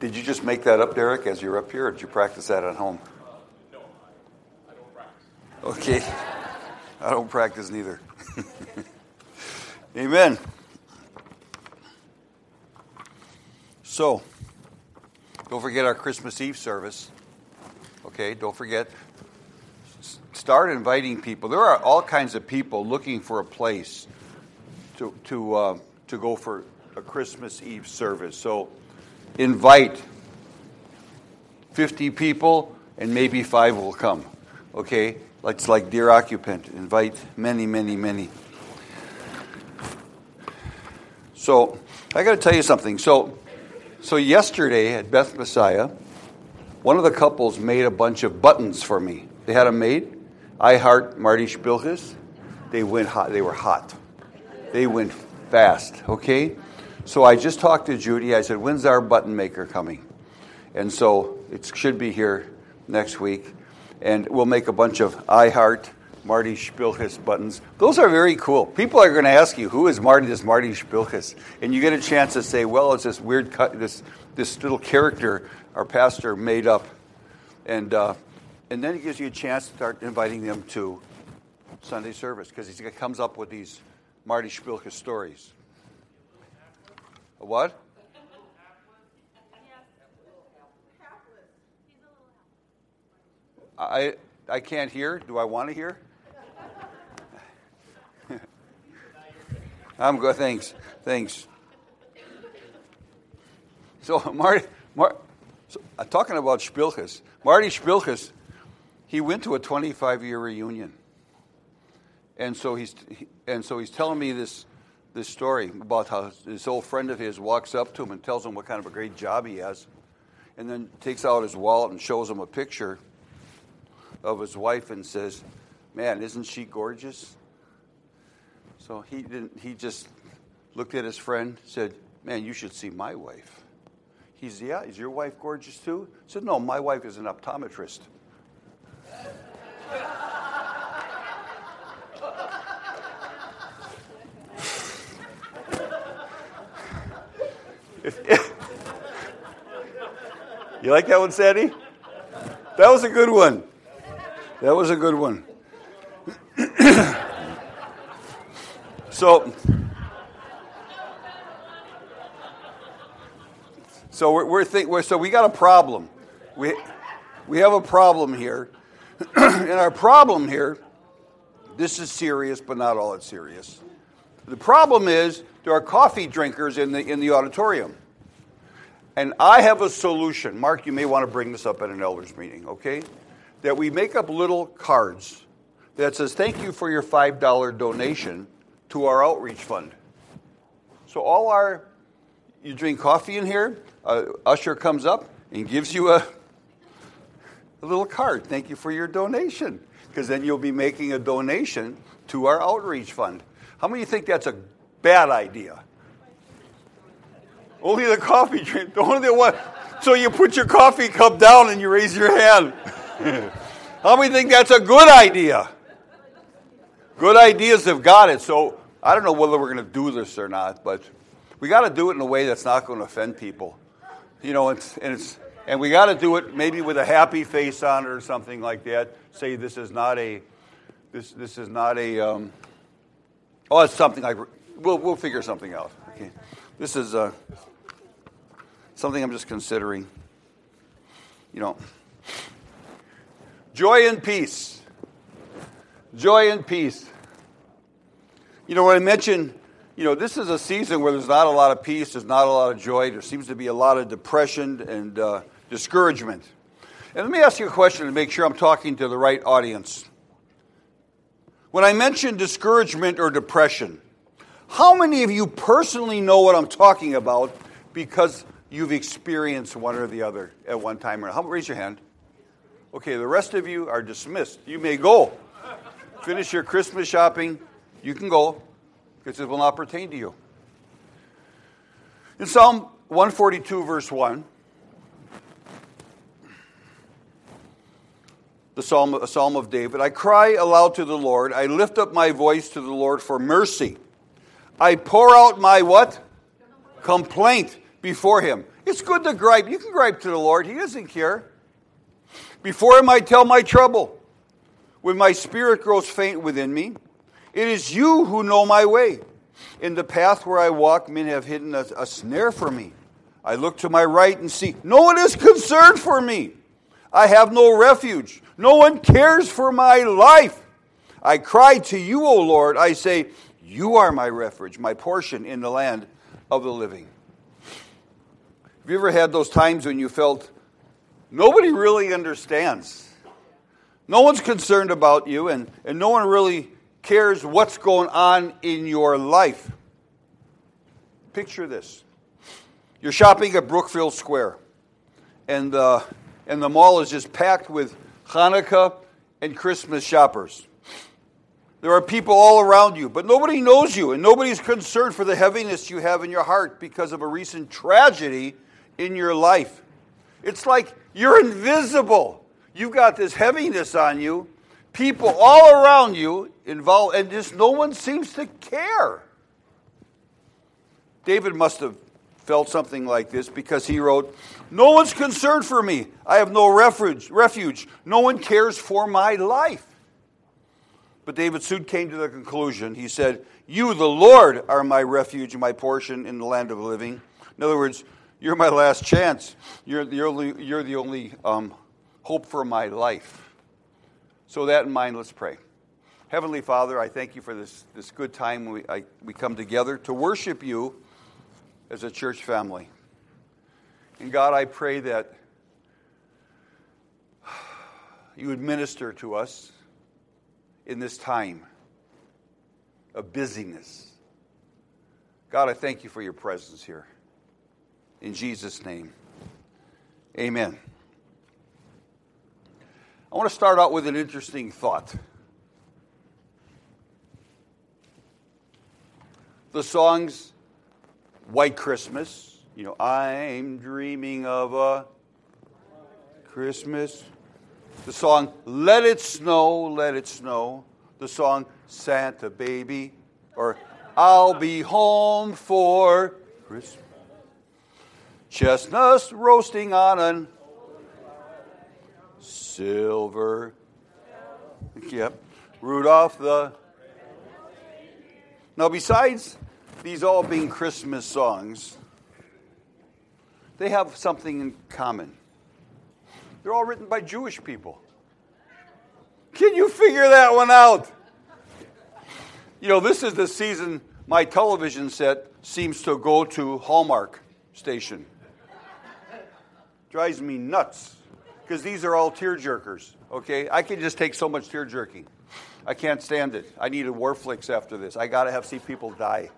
Did you just make that up, Derek, as you're up here, or did you practice that at home? No, I don't practice. Okay. I don't practice neither. Amen. So, don't forget our Christmas Eve service. Okay, don't forget. Start inviting people. There are all kinds of people looking for a place to go for a Christmas Eve service. So, invite 50 people, and maybe 5 will come. Okay? It's like Dear Occupant. Invite many, many, many. So, I got to tell you something. So yesterday at Beth Messiah, one of the couples made a bunch of buttons for me. They had them made. I heart Marty Shpilkes. They went hot. They were hot. They went fast. Okay? So I just talked to Judy. I said, when's our button maker coming? And so it should be here next week. And we'll make a bunch of I Heart Marty Shpilkes buttons. Those are very cool. People are going to ask you, who is Marty Shpilkes? And you get a chance to say, well, it's this weird, this little character our pastor made up. And then it gives you a chance to start inviting them to Sunday service, because he comes up with these Marty Shpilkes stories. A what? I can't hear. Do I want to hear? I'm good. Thanks. So Marty, talking about Shpilkes, Marty Shpilkes, he went to a 25-year reunion, and so he's telling me this story about how this old friend of his walks up to him and tells him what kind of a great job he has, and then takes out his wallet and shows him a picture of his wife and says, man, isn't she gorgeous? So he just looked at his friend, said, man, you should see my wife. Yeah, is your wife gorgeous too? He said, no, my wife is an optometrist. You like that one, Sandy? That was a good one. That was a good one. So we got a problem. We have a problem here, and our problem here. This is serious, but not all it's serious. The problem is there are coffee drinkers in the auditorium, and I have a solution. Mark, you may want to bring this up at an elders meeting. Okay. That we make up little cards that says, thank you for your $5 donation to our outreach fund. So you drink coffee in here, usher comes up and gives you a little card, thank you for your donation, because then you'll be making a donation to our outreach fund. How many of you think that's a bad idea? Only the coffee drink, only the one. So you put your coffee cup down and you raise your hand. How many think that's a good idea? Good ideas have got it. So I don't know whether we're going to do this or not, but we got to do it in a way that's not going to offend people, you know. And we got to do it maybe with a happy face on it or something like that. Say this is not a oh, it's something like we'll figure something out. Okay, this is something I'm just considering, you know. Joy and peace. Joy and peace. You know, when I mentioned, you know, this is a season where there's not a lot of peace, there's not a lot of joy, there seems to be a lot of depression and discouragement. And let me ask you a question to make sure I'm talking to the right audience. When I mention discouragement or depression, how many of you personally know what I'm talking about because you've experienced one or the other at one time or another? Raise your hand. Okay, the rest of you are dismissed. You may go. Finish your Christmas shopping. You can go, because it will not pertain to you. In Psalm 142, verse 1, a psalm of David, I cry aloud to the Lord. I lift up my voice to the Lord for mercy. I pour out my what? Complaint before him. It's good to gripe. You can gripe to the Lord. He doesn't care. Before him I tell my trouble. When my spirit grows faint within me, it is you who know my way. In the path where I walk, men have hidden a snare for me. I look to my right and see, no one is concerned for me. I have no refuge. No one cares for my life. I cry to you, O Lord. I say, you are my refuge, my portion in the land of the living. Have you ever had those times when you felt nobody really understands? No one's concerned about you, and no one really cares what's going on in your life. Picture this. You're shopping at Brookfield Square, and the mall is just packed with Hanukkah and Christmas shoppers. There are people all around you, but nobody knows you, and nobody's concerned for the heaviness you have in your heart because of a recent tragedy in your life. It's like you're invisible. You've got this heaviness on you, people all around you involved, and just no one seems to care. David must have felt something like this because he wrote, no one's concerned for me. I have no refuge. No one cares for my life. But David soon came to the conclusion. He said, you, the Lord, are my refuge and my portion in the land of the living. In other words, you're my last chance. You're the only hope for my life. So that in mind, let's pray. Heavenly Father, I thank you for this good time we come together to worship you as a church family. And God, I pray that you would minister to us in this time of busyness. God, I thank you for your presence here. In Jesus' name, amen. I want to start out with an interesting thought. The songs White Christmas, you know, I'm dreaming of a Christmas. The song Let It Snow, Let It Snow. The song Santa Baby, or I'll Be Home for Christmas. Chestnuts roasting on an silver. Yep. Rudolph the. Now, besides these all being Christmas songs, they have something in common. They're all written by Jewish people. Can you figure that one out? You know, this is the season my television set seems to go to Hallmark station. Drives me nuts. Because these are all tear jerkers, okay? I can just take so much tear jerking. I can't stand it. I need a war flicks after this. I got to have see people die.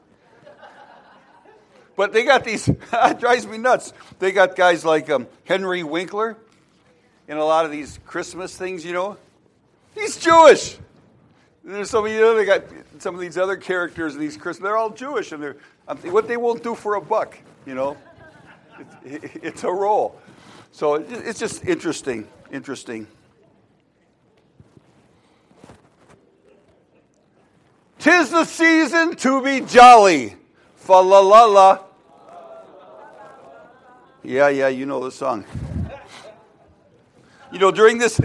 But they got these, it drives me nuts. They got guys like Henry Winkler in a lot of these Christmas things, you know. He's Jewish. And there's some of, you know, they got some of these other characters in these Christmas, they're all Jewish, and what they won't do for a buck, you know. It's a roll. So it's just interesting. Tis the season to be jolly. Fa-la-la-la. Yeah, you know the song. You know, during this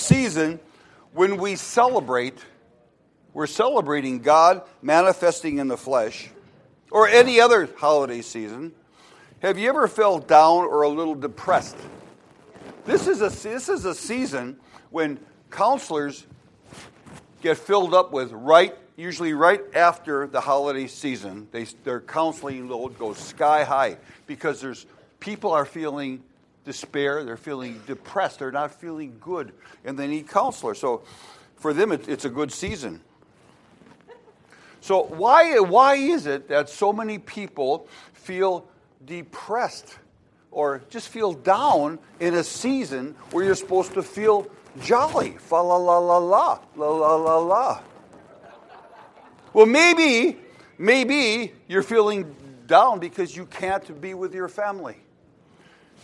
season, when we celebrate, we're celebrating God manifesting in the flesh, or any other holiday season. Have you ever felt down or a little depressed? This is a season when counselors get filled up with usually right after the holiday season. Their counseling load goes sky high because people are feeling despair, they're feeling depressed, they're not feeling good, and they need counselors. So for them, it's a good season. So why is it that so many people feel depressed or just feel down in a season where you're supposed to feel jolly? Fa la la la la la la la la. Well, maybe you're feeling down because you can't be with your family.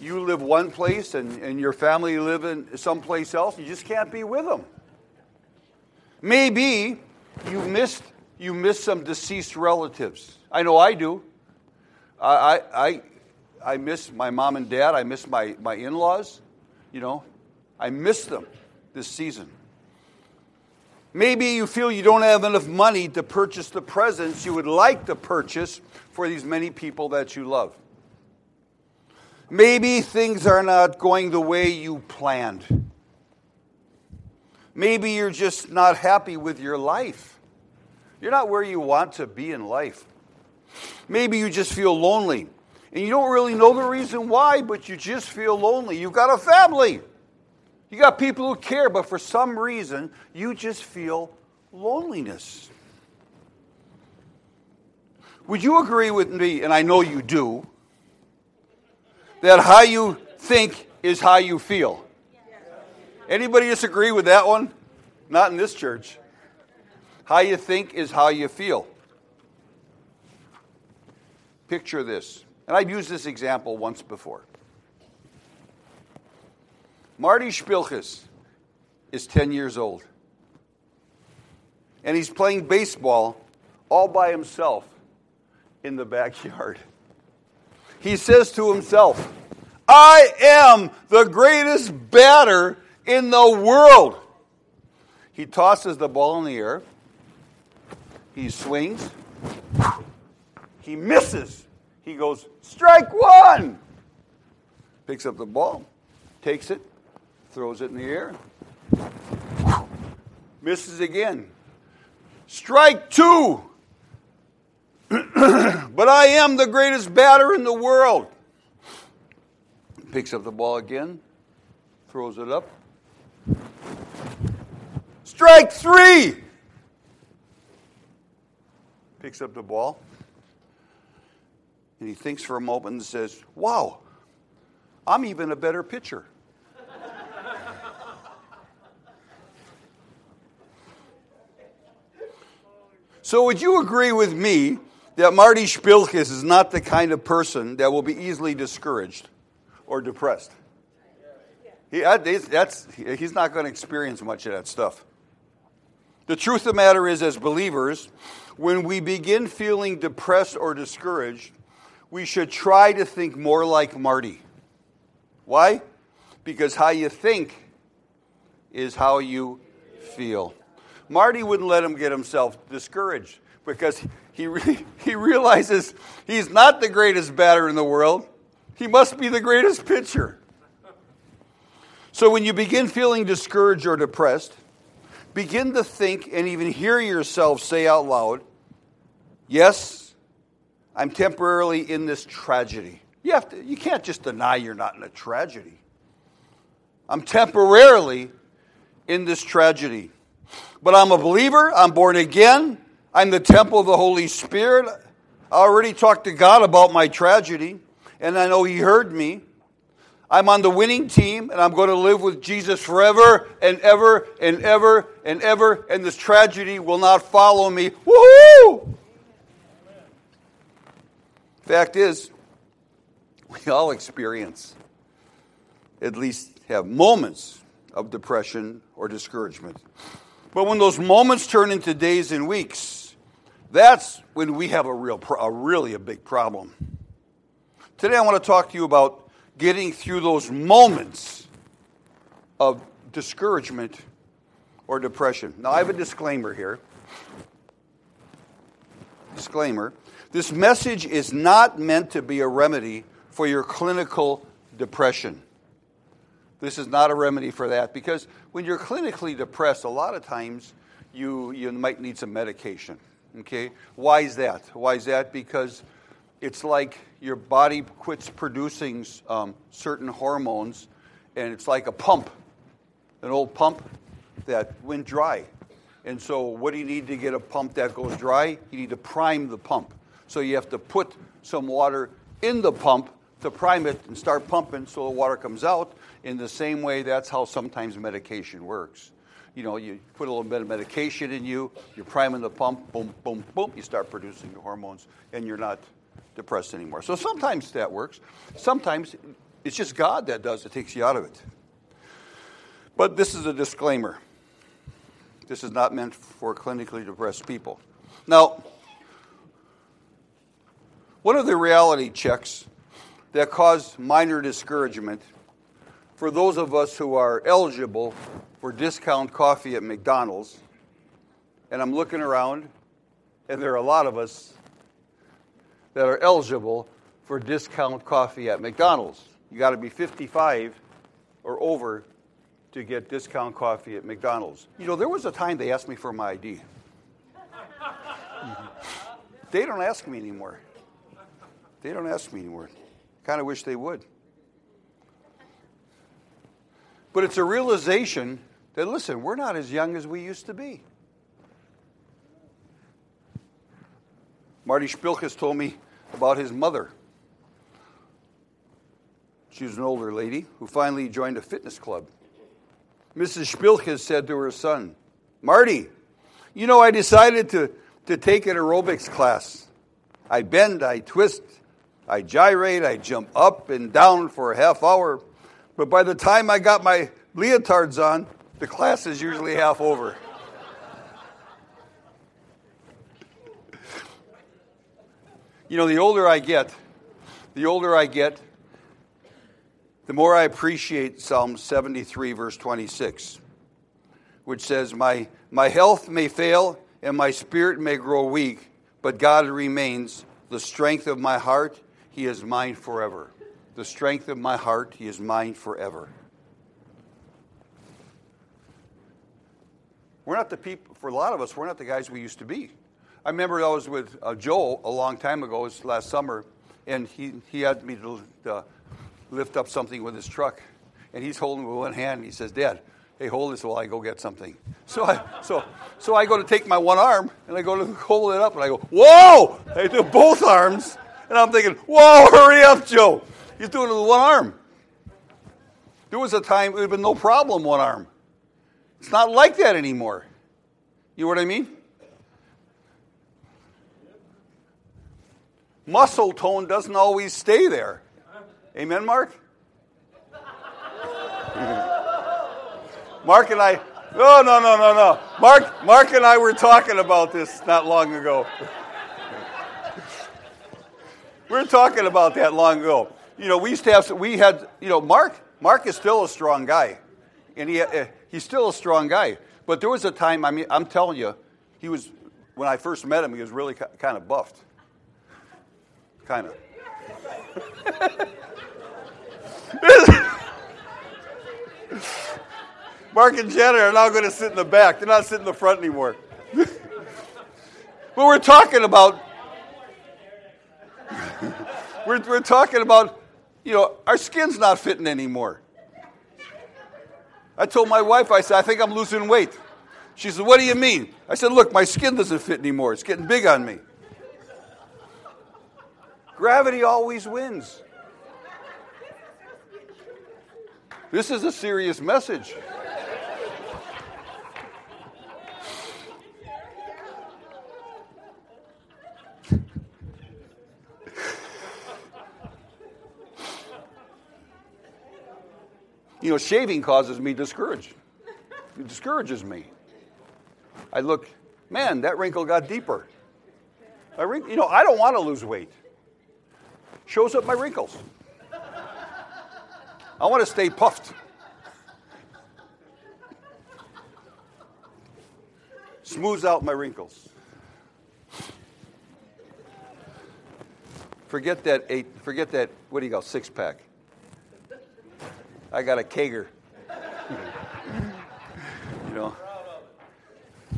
You live one place and your family live in someplace else. You just can't be with them. Maybe you miss some deceased relatives. I know I do. I I miss my mom and dad. I miss my in-laws. You know, I miss them this season. Maybe you feel you don't have enough money to purchase the presents you would like to purchase for these many people that you love. Maybe things are not going the way you planned. Maybe you're just not happy with your life. You're not where you want to be in life. Maybe you just feel lonely. And you don't really know the reason why, but you just feel lonely. You've got a family. You got people who care, but for some reason, you just feel loneliness. Would you agree with me, and I know you do, that how you think is how you feel? Anybody disagree with that one? Not in this church. How you think is how you feel. Picture this. And I've used this example once before. Marty Shpilkes is 10 years old. And he's playing baseball all by himself in the backyard. He says to himself, I am the greatest batter in the world. He tosses the ball in the air. He swings. He misses. He goes, strike one. Picks up the ball, takes it, throws it in the air, misses again. Strike two. But I am the greatest batter in the world. Picks up the ball again, throws it up. Strike three. Picks up the ball. And he thinks for a moment and says, wow, I'm even a better pitcher. So would you agree with me that Marty Shpilkes is not the kind of person that will be easily discouraged or depressed? He's not going to experience much of that stuff. The truth of the matter is, as believers, when we begin feeling depressed or discouraged, we should try to think more like Marty. Why? Because how you think is how you feel. Marty wouldn't let him get himself discouraged because he realizes he's not the greatest batter in the world. He must be the greatest pitcher. So when you begin feeling discouraged or depressed, begin to think and even hear yourself say out loud, yes, I'm temporarily in this tragedy. You can't just deny you're not in a tragedy. I'm temporarily in this tragedy. But I'm a believer. I'm born again. I'm the temple of the Holy Spirit. I already talked to God about my tragedy, and I know He heard me. I'm on the winning team, and I'm going to live with Jesus forever and ever and ever and ever, and this tragedy will not follow me. Woohoo! Fact is, we all experience, at least have moments of depression or discouragement. But when those moments turn into days and weeks, that's when we have a really big problem. Today I want to talk to you about getting through those moments of discouragement or depression. Now I have a disclaimer here. Disclaimer. This message is not meant to be a remedy for your clinical depression. This is not a remedy for that, because when you're clinically depressed, a lot of times you might need some medication, okay? Why is that? Because it's like your body quits producing certain hormones, and it's like a pump, an old pump that went dry. And so what do you need to get a pump that goes dry? You need to prime the pump. So you have to put some water in the pump to prime it and start pumping so the water comes out. In the same way, that's how sometimes medication works. You know, you put a little bit of medication in you, you're priming the pump, boom, boom, boom, you start producing the hormones, and you're not depressed anymore. So sometimes that works. Sometimes it's just God that does it, takes you out of it. But this is a disclaimer. This is not meant for clinically depressed people. Now, one of the reality checks that cause minor discouragement for those of us who are eligible for discount coffee at McDonald's. And I'm looking around, and there are a lot of us that are eligible for discount coffee at McDonald's. You got to be 55 or over to get discount coffee at McDonald's. You know, there was a time they asked me for my ID. They don't ask me anymore. They don't ask me anymore. Kind of wish they would. But it's a realization that, listen, we're not as young as we used to be. Marty Shpilkes told me about his mother. She was an older lady who finally joined a fitness club. Mrs. Shpilkes said to her son, "Marty, you know, I decided to take an aerobics class. I bend, I twist, I gyrate, I jump up and down for a half hour. But by the time I got my leotards on, the class is usually half over." You know, the older I get, the more I appreciate Psalm 73, verse 26, which says, my health may fail and my spirit may grow weak, but God remains the strength of my heart. He is mine forever. The strength of my heart, He is mine forever. We're not the people, for a lot of us, we're not the guys we used to be. I remember I was with Joe a long time ago, it was last summer, and he had me to lift up something with his truck, and he's holding it with one hand, and he says, "Dad, hey, hold this while I go get something." So I go to take my one arm, and I go to hold it up, and I go, "Whoa!" I do both arms, and I'm thinking, "Whoa, hurry up, Joe." He's doing it with one arm. There was a time it would have been no problem, one arm. It's not like that anymore. You know what I mean? Muscle tone doesn't always stay there. Amen, Mark? Mark and I, no. Mark and I were talking about this not long ago. We're talking about that long ago. You know, Mark is still a strong guy. And he's still a strong guy. But there was a time, I mean, I'm telling you, when I first met him, he was really kind of buffed. Kind of. Mark and Janet are now going to sit in the back. They're not sitting in the front anymore. But we're talking about, you know, our skin's not fitting anymore. I told my wife, I said, "I think I'm losing weight." She said, "What do you mean?" I said, "Look, my skin doesn't fit anymore. It's getting big on me." Gravity always wins. This is a serious message. You know, shaving causes me discouragement. It discourages me. I look, man, that wrinkle got deeper. You know, I don't want to lose weight. Shows up my wrinkles. I want to stay puffed. Smooths out my wrinkles. Forget that, what do you call, six pack? I got a kegger. You know,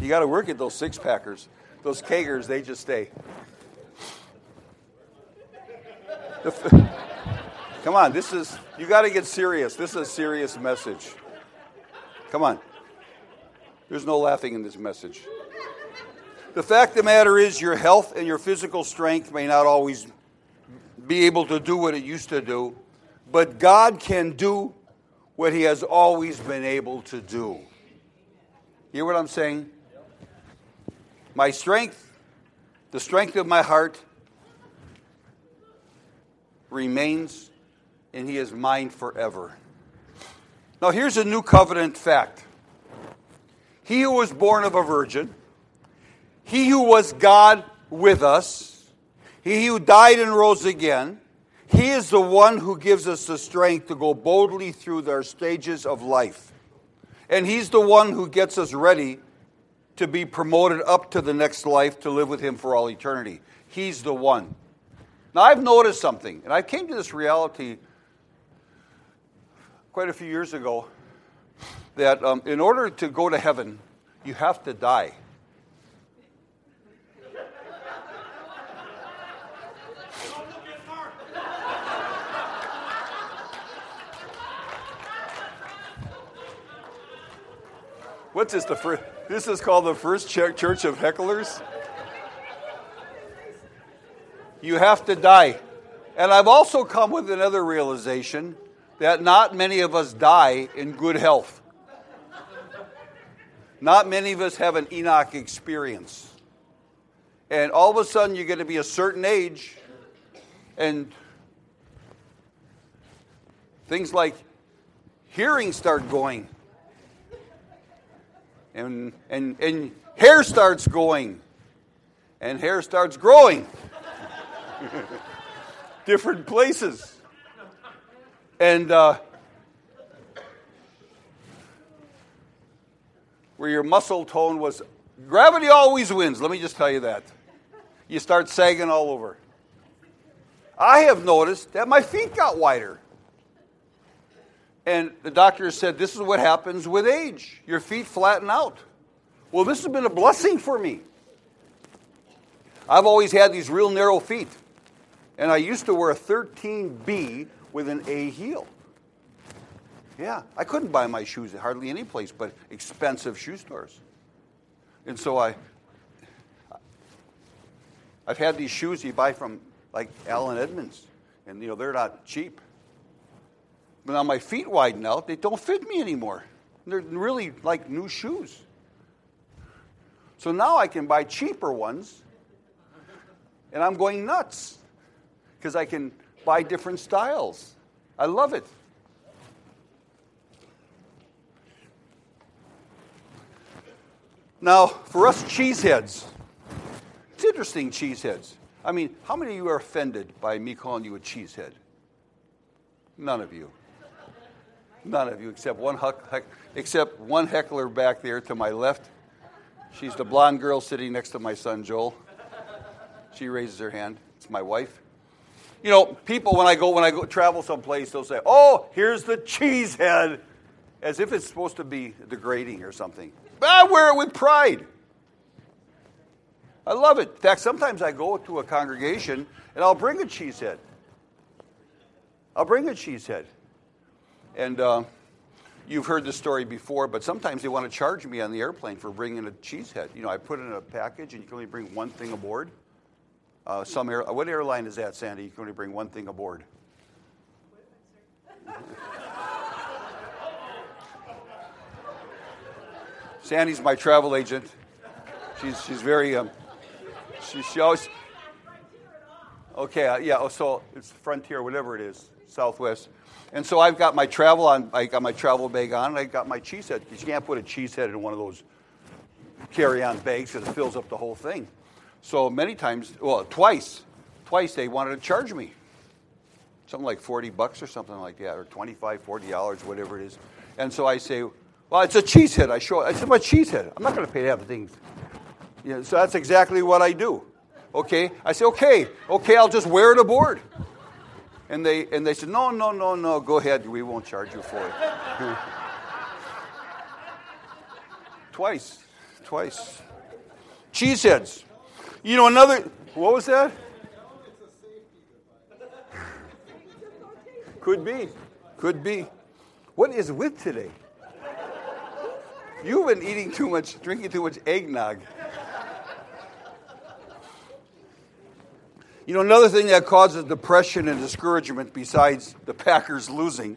you got to work at those six packers. Those keggers, they just stay. Come on, you got to get serious. This is a serious message. Come on. There's no laughing in this message. The fact of the matter is your health and your physical strength may not always be able to do what it used to do, but God can do what He has always been able to do. Hear what I'm saying? My strength, the strength of my heart, remains, and He is mine forever. Now here's a new covenant fact. He who was born of a virgin, He who was God with us, He who died and rose again, He is the one who gives us the strength to go boldly through our stages of life. And he's the one who gets us ready to be promoted up to the next life to live with him for all eternity. He's the one. Now, I've noticed something, and I came to this reality quite a few years ago, that in order to go to heaven, you have to die. What's this? This is called the First Church of Hecklers. You have to die. And I've also come with another realization that not many of us die in good health. Not many of us have an Enoch experience. And all of a sudden you're going to be a certain age, and things like hearing start going, and hair starts going, and hair starts growing. Different places. And where your muscle tone was, gravity always wins, let me just tell you that. You start sagging all over. I have noticed that my feet got wider. And the doctor said, this is what happens with age. Your feet flatten out. Well, this has been a blessing for me. I've always had these real narrow feet. And I used to wear a 13B with an A heel. Yeah, I couldn't buy my shoes at hardly any place but expensive shoe stores. And so I've had these shoes you buy from like Allen Edmonds. And, you know, they're not cheap. But now my feet widen out. They don't fit me anymore. They're really like new shoes. So now I can buy cheaper ones. And I'm going nuts because I can buy different styles. I love it. Now, for us cheeseheads, it's interesting, cheeseheads. I mean, how many of you are offended by me calling you a cheesehead? None of you. None of you, except one heckler back there to my left. She's the blonde girl sitting next to my son, Joel. She raises her hand. It's my wife. You know, people, when I go travel someplace, they'll say, oh, here's the cheesehead, as if it's supposed to be degrading or something. But I wear it with pride. I love it. In fact, sometimes I go to a congregation, and I'll bring a cheesehead. And you've heard this story before, but sometimes they want to charge me on the airplane for bringing a cheesehead. You know, I put it in a package, and you can only bring one thing aboard. What airline is that, Sandy? You can only bring one thing aboard. Sandy's my travel agent. She's very she always. Okay, yeah. So it's Frontier, whatever it is, Southwest. And so I've got my travel on. I got my travel bag on, and I got my cheesehead. You can't put a cheesehead in one of those carry-on bags because it fills up the whole thing. So many times, well, twice they wanted to charge me. Something like $40 or something like that, or $25, $40, whatever it is. And so I say, well, it's a cheesehead. It's my cheesehead. I'm not going to pay to have the things. Yeah, so that's exactly what I do. Okay? I say, okay, I'll just wear it aboard. And they said, no, go ahead. We won't charge you for it. Twice. Cheeseheads. You know, what was that? Could be. What is with today? You've been drinking too much eggnog. You know, another thing that causes depression and discouragement besides the Packers losing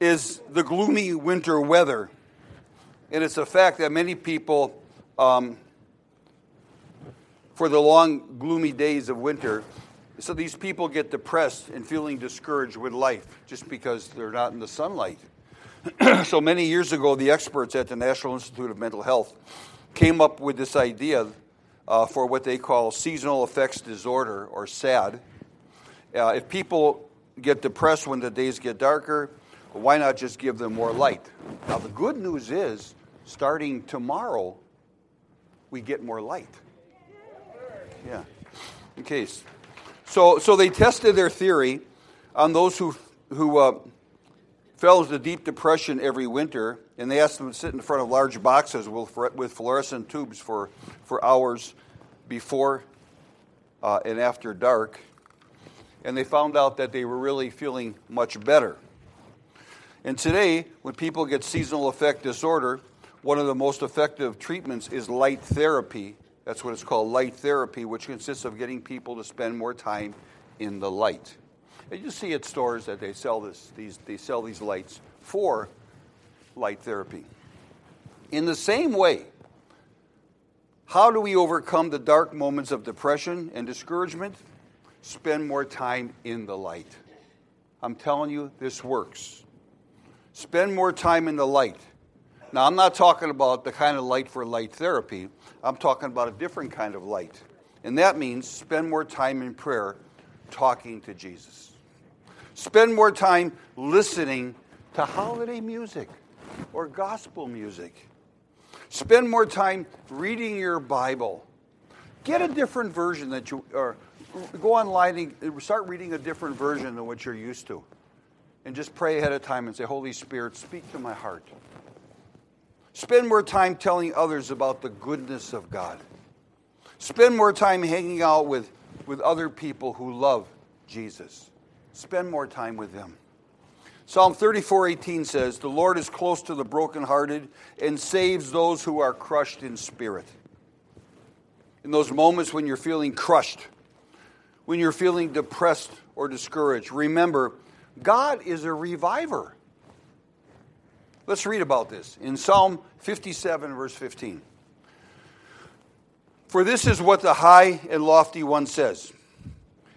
is the gloomy winter weather. And it's a fact that many people... for the long, gloomy days of winter. So these people get depressed and feeling discouraged with life just because they're not in the sunlight. So many years ago, the experts at the National Institute of Mental Health came up with this idea for what they call seasonal affective disorder, or SAD. If people get depressed when the days get darker, why not just give them more light? Now, the good news is, starting tomorrow, we get more light. Yeah. Okay. So they tested their theory on those who fell into deep depression every winter, and they asked them to sit in front of large boxes with fluorescent tubes for hours before and after dark, and they found out that they were really feeling much better. And today, when people get seasonal affective disorder, one of the most effective treatments is light therapy. That's what it's called, light therapy, which consists of getting people to spend more time in the light. And you see at stores that they sell these lights for light therapy. In the same way, how do we overcome the dark moments of depression and discouragement? Spend more time in the light. I'm telling you, this works. Spend more time in the light. Now, I'm not talking about the kind of light for light therapy. I'm talking about a different kind of light. And that means spend more time in prayer talking to Jesus. Spend more time listening to holiday music or gospel music. Spend more time reading your Bible. Get a different version that you, or go online and start reading a different version than what you're used to. And just pray ahead of time and say, Holy Spirit, speak to my heart. Spend more time telling others about the goodness of God. Spend more time hanging out with other people who love Jesus. Spend more time with them. Psalm 34:18 says, the Lord is close to the brokenhearted and saves those who are crushed in spirit. In those moments when you're feeling crushed, when you're feeling depressed or discouraged, remember, God is a reviver. Let's read about this in Psalm 57, verse 15. For this is what the high and lofty one says,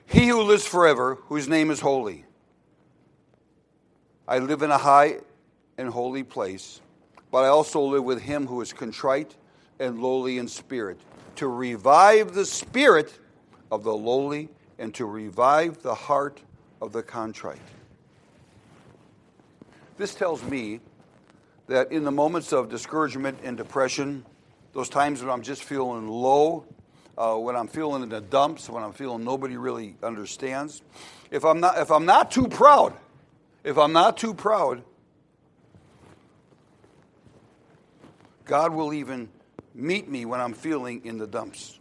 he who lives forever, whose name is holy. I live in a high and holy place, but I also live with him who is contrite and lowly in spirit, to revive the spirit of the lowly and to revive the heart of the contrite. This tells me that in the moments of discouragement and depression, those times when I'm just feeling low, when I'm feeling in the dumps, when I'm feeling nobody really understands, if I'm not too proud, God will even meet me when I'm feeling in the dumps.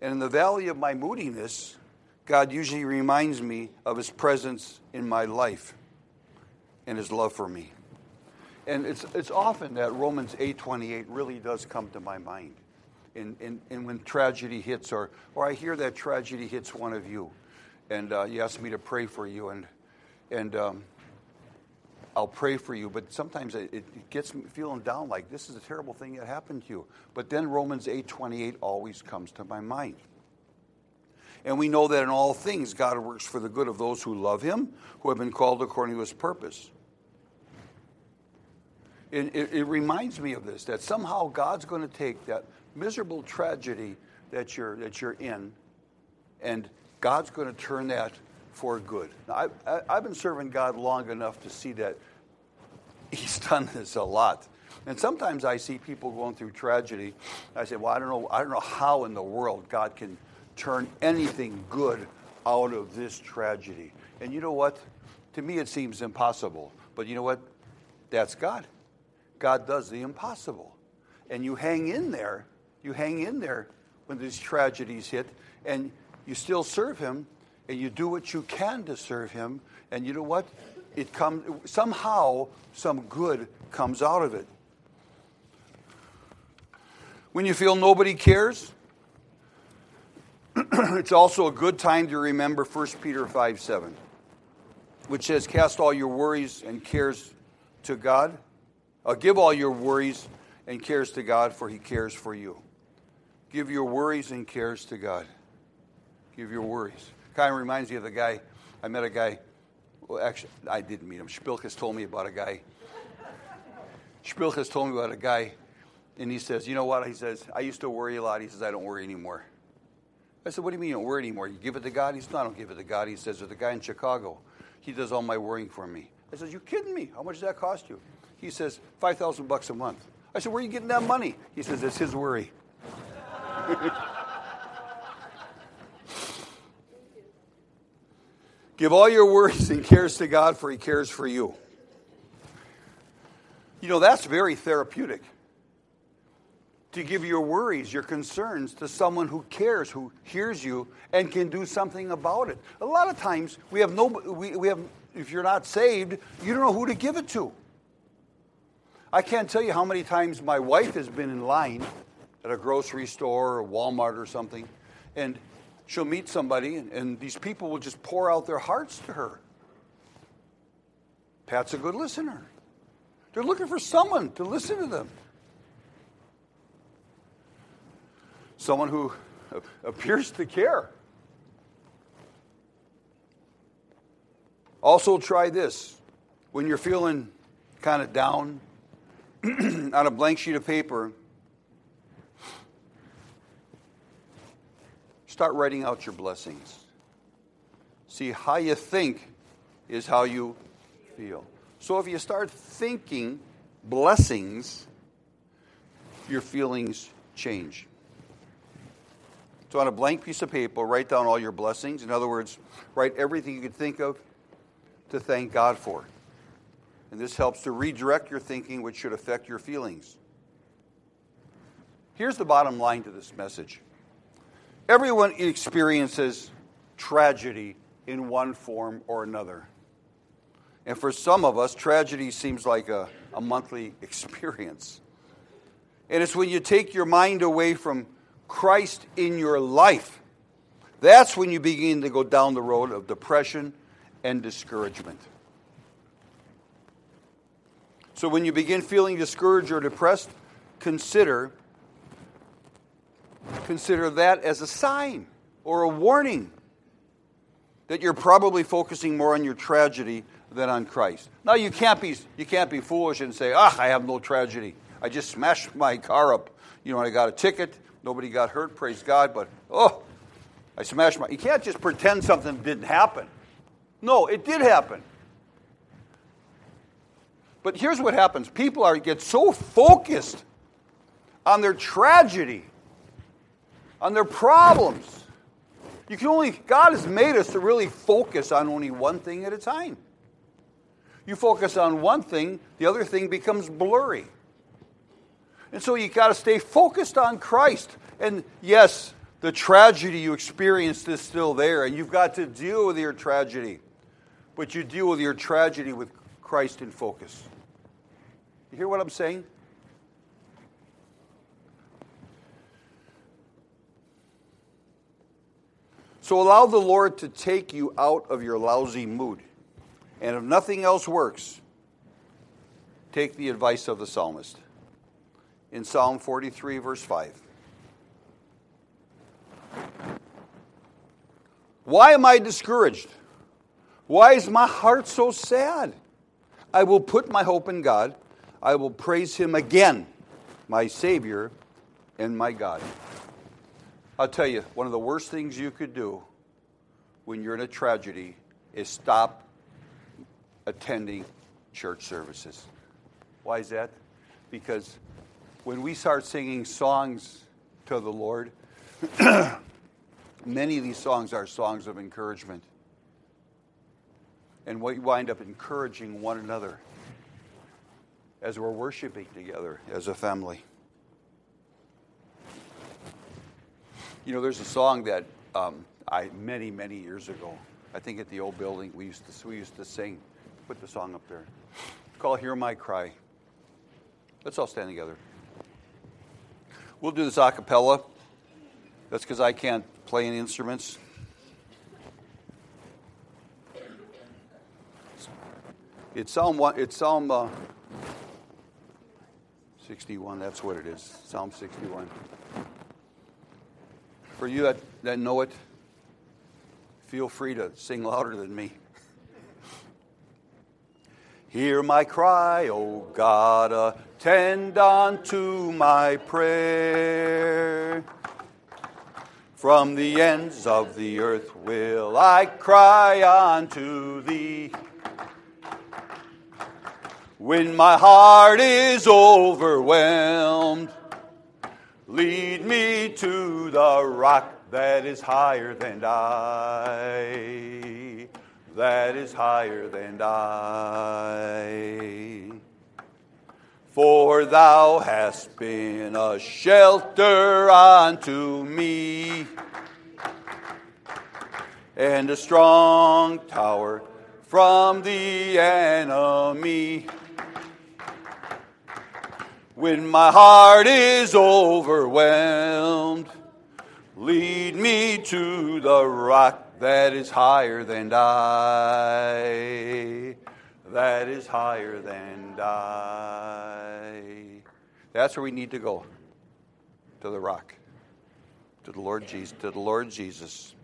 And in the valley of my moodiness, God usually reminds me of his presence in my life and his love for me. And it's often that Romans 8:28 really does come to my mind. And when tragedy hits, or I hear that tragedy hits one of you, and you ask me to pray for you, and I'll pray for you, but sometimes it gets me feeling down, like this is a terrible thing that happened to you. But then Romans 8:28 always comes to my mind. And we know that in all things God works for the good of those who love him, who have been called according to his purpose. It reminds me of this, that somehow God's going to take that miserable tragedy that you're in, and God's going to turn that for good. Now, I've been serving God long enough to see that he's done this a lot. And sometimes I see people going through tragedy. I say, well, I don't know how in the world God can turn anything good out of this tragedy. And you know what? To me, it seems impossible. But you know what? That's God. God does the impossible. And you hang in there when these tragedies hit, and you still serve him, and you do what you can to serve him, and you know what? It comes somehow, some good comes out of it. When you feel nobody cares, it's also a good time to remember 1 Peter 5:7, which says, cast all your worries and cares to God. Give all your worries and cares to God, for he cares for you. Give your worries and cares to God. Give your worries. Kind of reminds me of the guy. I met a guy. Well, actually, I didn't meet him. Shpilkes told me about a guy. And he says, you know what? He says, I used to worry a lot. He says, I don't worry anymore. I said, what do you mean you don't worry anymore? You give it to God? He said, no, I don't give it to God. He says, there's a guy in Chicago. He does all my worrying for me. I said, you kidding me? How much does that cost you? He says, $5,000 a month. I said, where are you getting that money? He says, it's his worry. Give all your worries and cares to God, for he cares for you. You know, that's very therapeutic. To give your worries, your concerns to someone who cares, who hears you, and can do something about it. A lot of times, we have no, we have. If you're not saved, you don't know who to give it to. I can't tell you how many times my wife has been in line at a grocery store or Walmart or something, and she'll meet somebody, and these people will just pour out their hearts to her. Pat's a good listener. They're looking for someone to listen to them. Someone who appears to care. Also try this. When you're feeling kind of down, on a blank sheet of paper, start writing out your blessings. See, how you think is how you feel. So if you start thinking blessings, your feelings change. So on a blank piece of paper, write down all your blessings. In other words, write everything you could think of to thank God for. And this helps to redirect your thinking, which should affect your feelings. Here's the bottom line to this message. Everyone experiences tragedy in one form or another. And for some of us, tragedy seems like a monthly experience. And it's when you take your mind away from Christ in your life, that's when you begin to go down the road of depression and discouragement. So when you begin feeling discouraged or depressed, consider that as a sign or a warning that you're probably focusing more on your tragedy than on Christ. Now, you can't be foolish and say, I have no tragedy. I just smashed my car up. You know, I got a ticket. Nobody got hurt, praise God, but, I smashed my... You can't just pretend something didn't happen. No, it did happen. But here's what happens. People get so focused on their tragedy, on their problems. God has made us to really focus on only one thing at a time. You focus on one thing, the other thing becomes blurry. And so you got to stay focused on Christ. And yes, the tragedy you experienced is still there, and you've got to deal with your tragedy. But you deal with your tragedy with Christ in focus. You hear what I'm saying? So allow the Lord to take you out of your lousy mood. And if nothing else works, take the advice of the psalmist. In Psalm 43, verse 5. Why am I discouraged? Why is my heart so sad? I will put my hope in God. I will praise him again, my Savior and my God. I'll tell you, one of the worst things you could do when you're in a tragedy is stop attending church services. Why is that? Because when we start singing songs to the Lord, many of these songs are songs of encouragement. And we wind up encouraging one another as we're worshiping together as a family. You know, there's a song that many years ago, I think at the old building, we used to sing. Put the song up there. It's called Hear My Cry. Let's all stand together. We'll do this a cappella. That's because I can't play any instruments. It's Psalm 61. That's what it is. Psalm 61. For you that know it, feel free to sing louder than me. Hear my cry, O God, attend unto my prayer. From the ends of the earth will I cry unto thee. When my heart is overwhelmed, lead me to the rock that is higher than I, that is higher than I. For thou hast been a shelter unto me, and a strong tower from the enemy. When my heart is overwhelmed, lead me to the rock that is higher than I, that is higher than I. That's where we need to go, to the rock, to the Lord Jesus, to the Lord Jesus.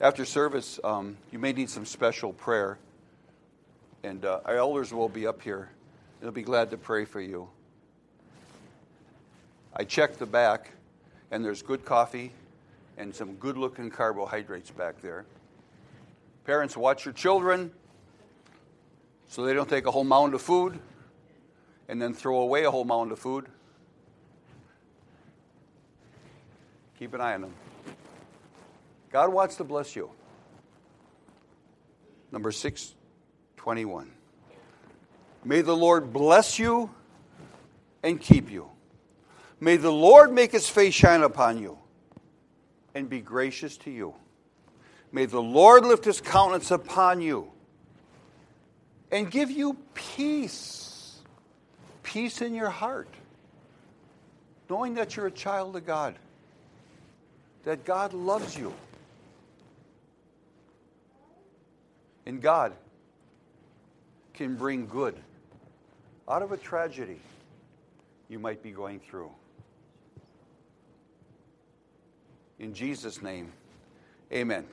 After service, you may need some special prayer, and our elders will be up here. They'll be glad to pray for you. I checked the back, and there's good coffee and some good-looking carbohydrates back there. Parents, watch your children so they don't take a whole mound of food and then throw away a whole mound of food. Keep an eye on them. God wants to bless you. Number 621. May the Lord bless you and keep you. May the Lord make his face shine upon you and be gracious to you. May the Lord lift his countenance upon you and give you peace, peace in your heart, knowing that you're a child of God, that God loves you. And God can bring good out of a tragedy you might be going through. In Jesus' name, amen.